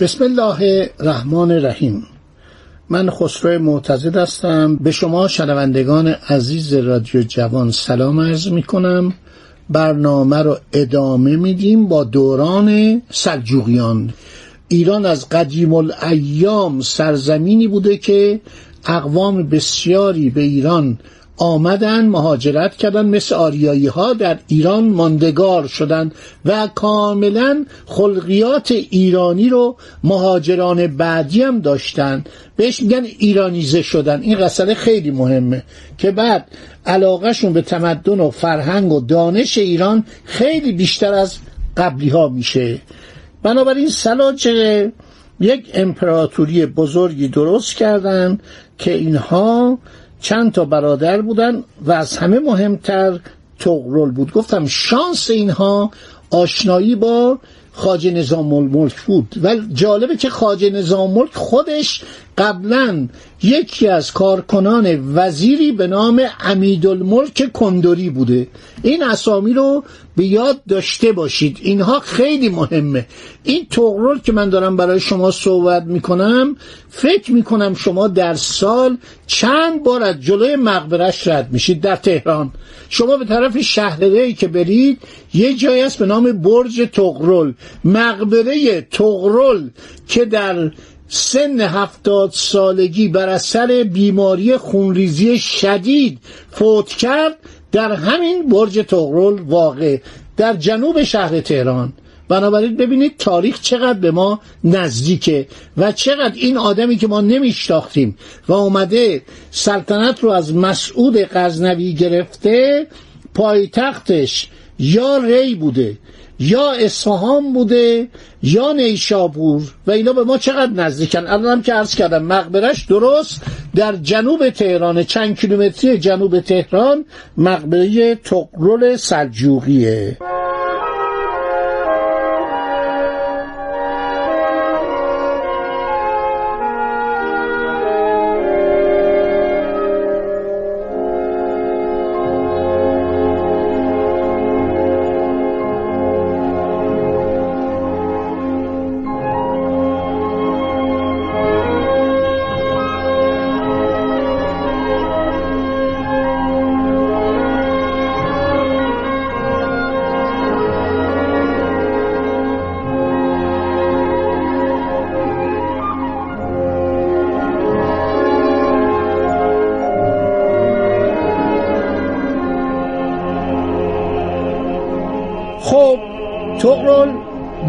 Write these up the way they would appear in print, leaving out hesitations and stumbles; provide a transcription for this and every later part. بسم الله الرحمن الرحیم. من خسروه معتزد هستم. به شما شنوندگان عزیز رادیو جوان سلام عرض می کنم. برنامه رو ادامه میدیم با دوران سلجوقیان. ایران از قدیم الایام سرزمینی بوده که اقوام بسیاری به ایران آمدن، مهاجرت کردن، مثل آریایی ها در ایران ماندگار شدند و کاملا خلقیات ایرانی رو مهاجران بعدی هم داشتن، بهش میگن ایرانیزه شدن. این قصه خیلی مهمه که بعد علاقه شون به تمدن و فرهنگ و دانش ایران خیلی بیشتر از قبلی ها میشه. بنابراین سلاجقه یک امپراتوری بزرگی درست کردن که اینها چند تا برادر بودن و از همه مهمتر طغرل بود. گفتم شانس اینها آشنایی با خواجه نظام‌الملک بود و جالبه که خواجه نظام‌الملک خودش قبلا یکی از کارکنان وزیری به نام امیدالملک کندوری بوده. این اسامی رو به یاد داشته باشید، اینها خیلی مهمه. این طغرل که من دارم برای شما صحبت میکنم، فکر میکنم شما در سال چند بار از جلوی مقبرش رد میشید. در تهران شما به طرف شهردهی که برید یه جایی هست به نام برج طغرل، مقبره طغرل که در سن 70 سالگی بر اثر بیماری خونریزی شدید فوت کرد، در همین برج طغرل واقع در جنوب شهر تهران. بنابراین ببینید تاریخ چقدر به ما نزدیکه و چقدر این آدمی که ما نمیشناختیم و اومده سلطنت رو از مسعود غزنوی گرفته، پایتختش یا ری بوده یا اصفهان بوده یا نیشابور و اینا به ما چقدر نزدیکن. الانم که عرض کردم مقبرش درست در جنوب تهران، چند کیلومتری جنوب تهران، مقبره طغرل سلجوقیه.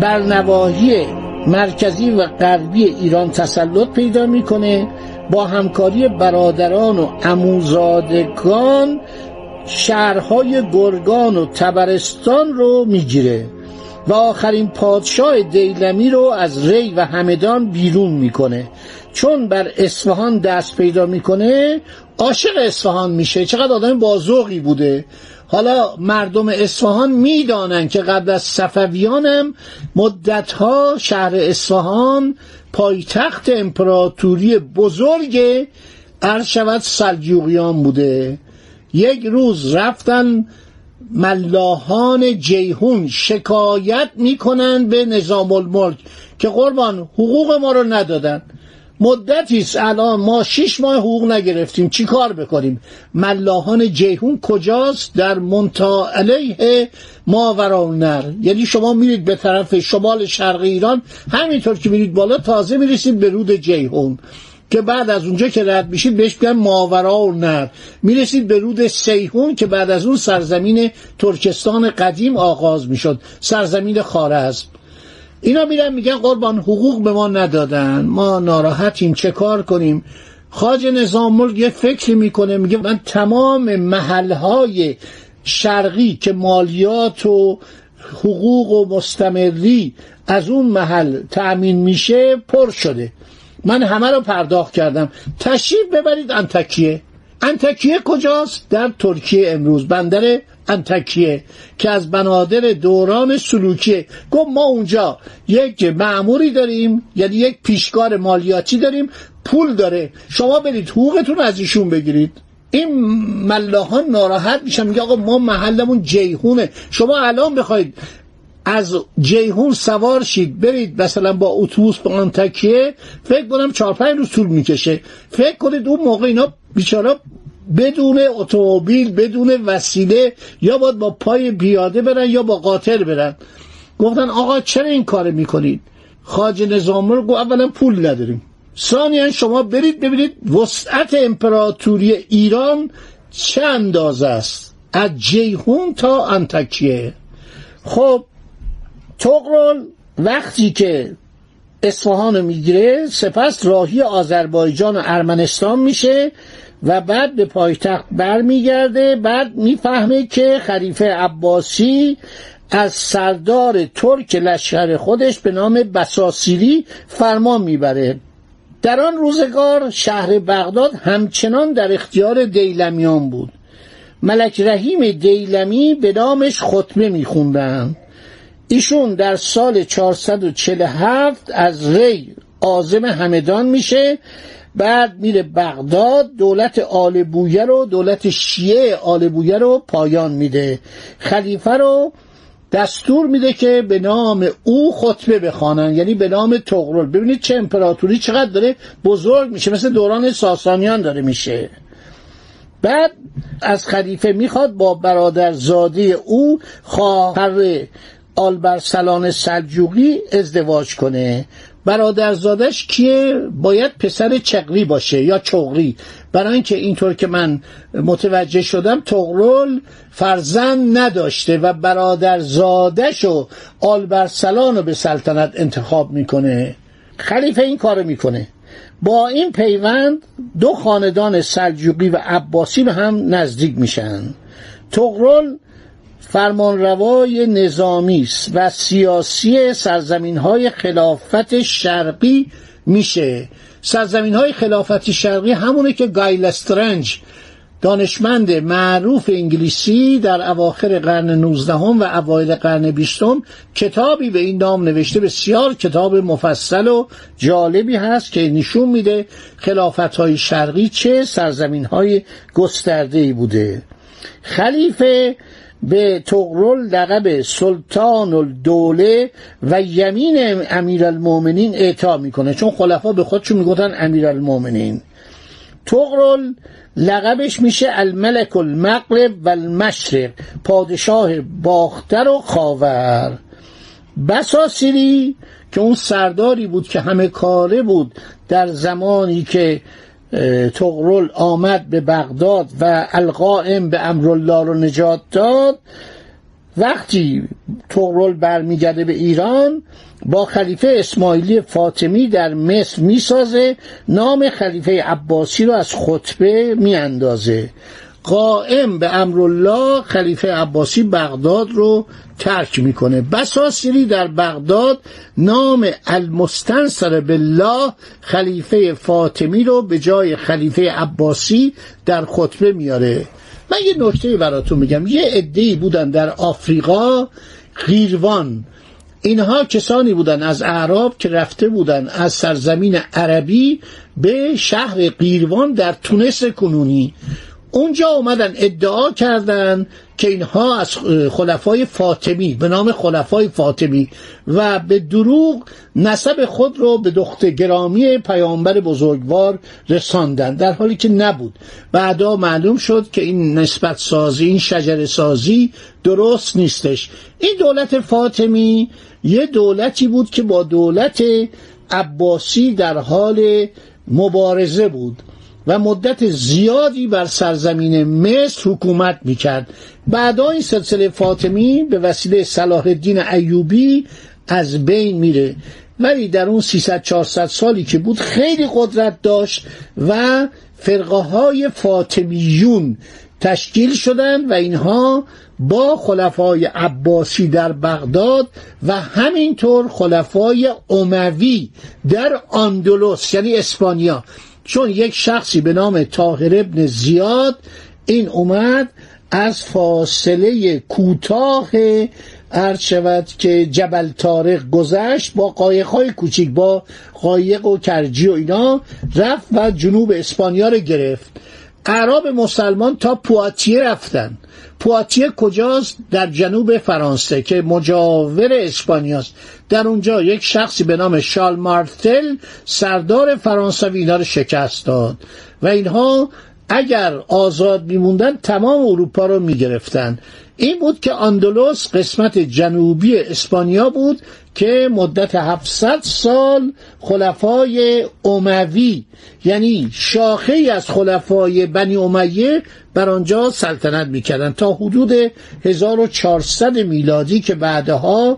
بر نواحی مرکزی و غربی ایران تسلط پیدا میکنه. با همکاری برادران و عموزادگان شهرهای گرگان و طبرستان رو میگیره و آخرین پادشاه دیلمی رو از ری و همدان بیرون میکنه. چون بر اصفهان دست پیدا میکنه، عاشق اصفهان میشه. چقدر آدم بازوقی بوده. حالا مردم اصفهان میدانن که قبل از صفویانم مدتها شهر اصفهان پایتخت امپراتوری بزرگ ارشد سلجوقیان بوده. یک روز رفتن ملاحان جیهون شکایت میکنن به نظام‌الملک که قربان حقوق ما رو ندادن، مدتیست الان ما 6 ماه حقوق نگرفتیم، چی کار بکنیم؟ ملاحان جیهون کجاست؟ در مونتا علیه ماوراءالنهر. یعنی شما میرید به طرف شمال شرق ایران، همینطور که میرید بالا تازه میرسید به رود جیهون که بعد از اونجا که رد میشید بهش میگن ماوراءالنهر، میرسید به رود سیهون که بعد از اون سرزمین ترکستان قدیم آغاز میشد، سرزمین خوارزم. اینا میرن میگن قربان حقوق به ما ندادن، ما ناراحتیم، چه کار کنیم؟ خواجه نظام‌الملک یه فکری میکنه، میگه من تمام محلهای شرقی که مالیات و حقوق و مستمری از اون محل تأمین میشه پر شده. من همه رو پرداخت کردم، تشریف ببرید انتکیه. انتکیه کجاست؟ در ترکیه امروز، بندر انتکیه که از بنادر دوران سلوکیه. گفت ما اونجا یک مأموری داریم، یعنی یک پیشکار مالیاتی داریم، پول داره، شما برید حقوقتون از ایشون بگیرید. این ملاحان ناراحت میشن، میگه آقا ما محلمون جیهونه، شما الان بخواید از جیهون سوار شید برید مثلا با اتوبوس به آنتکیه، فکر کنم 4-5 روز طول میکشه. فکر کنید اون موقع اینا بیچاره بدون اتومبیل، بدون وسیله، یا باید با پای پیاده برن یا با قاطر برن. گفتن آقا چرا این کار میکنید؟ خواجه نظامی رو گفت اولا پول نداریم، ثانیاً شما برید ببینید وسعت امپراتوری ایران چه اندازه است، از جیهون تا انتکیه. خب طغرل وقتی که اصفهان میگیره، سپس راهی آذربایجان و ارمنستان میشه و بعد به پایتخت برمیگرده. بعد میفهمه که خلیفه عباسی از سردار ترک لشکر خودش به نام بساسیری فرمان میبره. در آن روزگار شهر بغداد همچنان در اختیار دیلمیان بود. ملک رحیم دیلمی به نامش خطبه میخوندن. ایشون در سال 447 از ری عازم همدان میشه، بعد میره بغداد، دولت آل بویه رو، دولت شیعه آل بویه رو پایان میده. خلیفه رو دستور میده که به نام او خطبه بخوانن، یعنی به نام طغرل. ببینید چه امپراتوری چقدر داره بزرگ میشه، مثل دوران ساسانیان داره میشه. بعد از خلیفه میخواد با برادرزاده او خواهر آلپ ارسلان سلجوقی ازدواج کنه. برادرزادش کیه؟ باید پسر چَغری باشه یا چَغری، برای اینکه اینطور که من متوجه شدم طغرل فرزند نداشته و برادرزادشو آلپ ارسلان رو به سلطنت انتخاب میکنه. خلیفه این کارو میکنه. با این پیوند دو خاندان سلجوقی و عباسی به هم نزدیک میشن. طغرل فرمانروای نظامی است و سیاسی سرزمین‌های خلافت شرقی میشه. سرزمین‌های خلافت شرقی همونه که گایلسترنج، دانشمند معروف انگلیسی، در اواخر قرن 19 و اوایل قرن 20 کتابی به این نام نوشته. بسیار کتاب مفصل و جالبی هست که نشون میده خلافت‌های شرقی چه سرزمین‌های گسترده‌ای بوده. خلیفه به طغرل لقب سلطان الدوله و یمین امیرالمومنین اعطا میکنه، چون خلفا به خودشون میگفتن امیرالمومنین. طغرل لقبش میشه الملک المغرب و المشرق، پادشاه باختر و خاور. بساسیری که اون سرداری بود که همه کاره بود در زمانی که طغرل آمد به بغداد و القائم به امرالله رو نجات داد، وقتی طغرل برمیگرده به ایران با خلیفه اسماعیلی فاطمی در مصر میسازه، نام خلیفه عباسی رو از خطبه میاندازه. قائم به امرالله خلیفه عباسی بغداد رو ترک میکنه. بساسیری در بغداد نام المستنصر بالله خلیفه فاطمی رو به جای خلیفه عباسی در خطبه میاره. من یه نکته براتون میگم. یه عده‌ای بودن در آفریقا، قیروان، اینها کسانی بودن از اعراب که رفته بودن از سرزمین عربی به شهر قیروان در تونس کنونی. اونجا اومدن ادعا کردن که اینها از خلفای فاطمی، به نام خلفای فاطمی، و به دروغ نسب خود رو به دختر گرامی پیامبر بزرگوار رساندن، در حالی که نبود. بعدا معلوم شد که این نسبت سازی، این شجره سازی درست نیستش. این دولت فاطمی یه دولتی بود که با دولت عباسی در حال مبارزه بود و مدت زیادی بر سرزمین مصر حکومت میکرد. بعدا این سلسله فاطمی به وسیله صلاح الدین ایوبی از بین میره، ولی در اون 300-400 سالی که بود خیلی قدرت داشت و فرقه های فاطمیون تشکیل شدند و اینها با خلفای عباسی در بغداد و همینطور خلفای اموی در اندلس یعنی اسپانیا، چون یک شخصی به نام طاهر بن زیاد این اومد از فاصله کوتاه عرض شود که جبل طارق گذشت با قایق‌های کوچیک، با قایق و کرجی و اینا رفت و جنوب اسپانیا رو گرفت. عرب مسلمان تا پواتیه رفتن. پواتیه کجاست؟ در جنوب فرانسه که مجاور اسپانیاست. در اونجا یک شخصی به نام شال مارتل سردار فرانسوی اینا رو شکست داد و اینها اگر آزاد میموندن تمام اروپا رو میگرفتن. این بود که اندلس قسمت جنوبی اسپانیا بود که مدت 700 سال خلفای اموی یعنی شاخه‌ای از خلفای بنی امیه بر آنجا سلطنت میکردن تا حدود 1400 میلادی که بعدها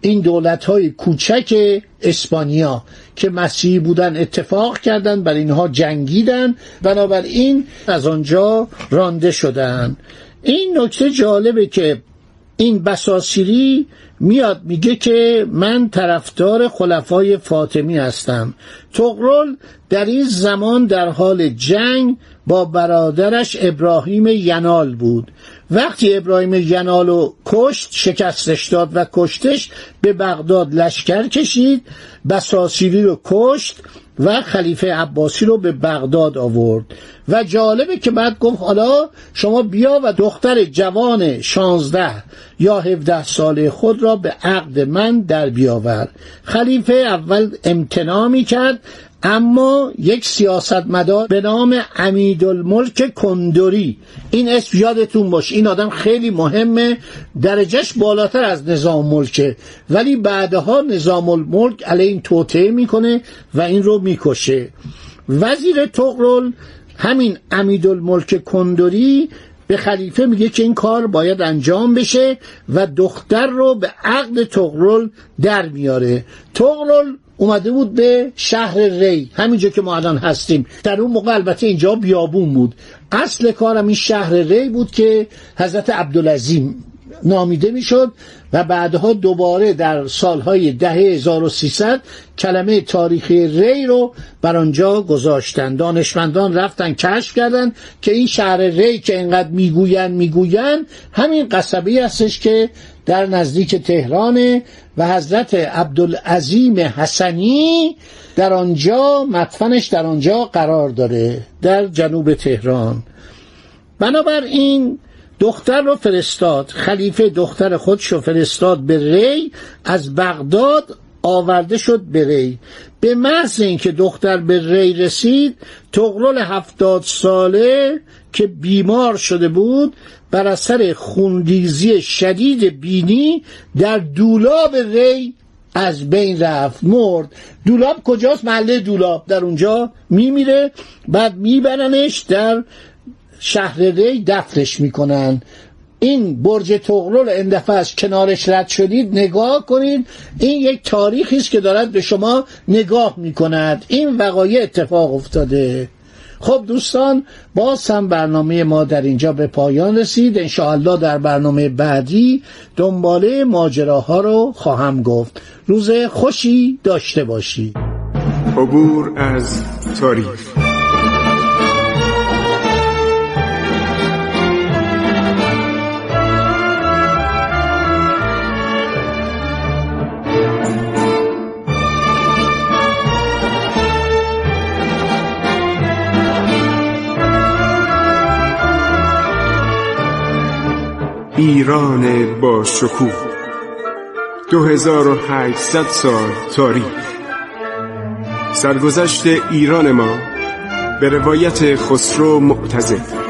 این دولت‌های کوچک اسپانیا که مسیحی بودن اتفاق کردند، بر اینها جنگیدند، بنابراین از آنجا رانده شدند. این نکته جالبه که این بساسیری میاد میگه که من طرفدار خلفای فاطمی هستم. طغرل در این زمان در حال جنگ با برادرش ابراهیم ینال بود. وقتی ابراهیم ینالو کشت، شکستش داد و کشتش، به بغداد لشکر کشید، بساسیری رو کشت و خلیفه عباسی رو به بغداد آورد. و جالبه که بعد گفت حالا شما بیا و دختر جوان 16 یا 17 ساله خود را به عقد من در بیاور. خلیفه اول امتناع می‌کرد، اما یک سیاستمدار به نام امیدالملک کندوری، این اسم یادتون باشه، این آدم خیلی مهمه، درجهش بالاتر از نظام ملکه، ولی بعدها نظام الملک علیه این توطئه میکنه و این رو میکشه. وزیر طغرل همین امیدالملک کندوری به خلیفه میگه که این کار باید انجام بشه و دختر رو به عقد طغرل در میاره. طغرل اومده بود به شهر ری، همینجا که ما الان هستیم. در اون موقع البته اینجا بیابون بود. اصل کارم این شهر ری بود که حضرت عبدالعظیم نامیده میشد و بعدها دوباره در سالهای دهه 1300 کلمه تاریخی ری رو بر آنجا گذاشتن. دانشمندان رفتن کشف کردن که این شهر ری که اینقدر میگوین همین قصبه هستش که در نزدیک تهران و حضرت عبدالعظیم حسنی در آنجا مدفنش در آنجا قرار داره، در جنوب تهران. بنابراین دختر رو فرستاد، خلیفه دختر خودش رو فرستاد به ری، از بغداد آورده شد به ری. به محض اینکه دختر به ری رسید، طغرل 70 ساله که بیمار شده بود، بر اثر خونریزی شدید بینی در دولاب ری از بین رفت، مرد. دولاب کجاست؟ محله دولاب، در اونجا میمیره. بعد میبرنش در شهر ری دفنش میکنن. این برج طغرل این دفعه از کنارش رد شدید نگاه کنید، این یک تاریخی است که دارد به شما نگاه میکند. این وقایع اتفاق افتاده. خب دوستان، باز هم برنامه ما در اینجا به پایان رسید. انشاءالله در برنامه بعدی دنباله ماجراها رو خواهم گفت. روز خوشی داشته باشید. عبور از تاریخ. ایران با شکوه، 2800 سال تاریخ. سرگذشت ایران ما به روایت خسرو معتزد.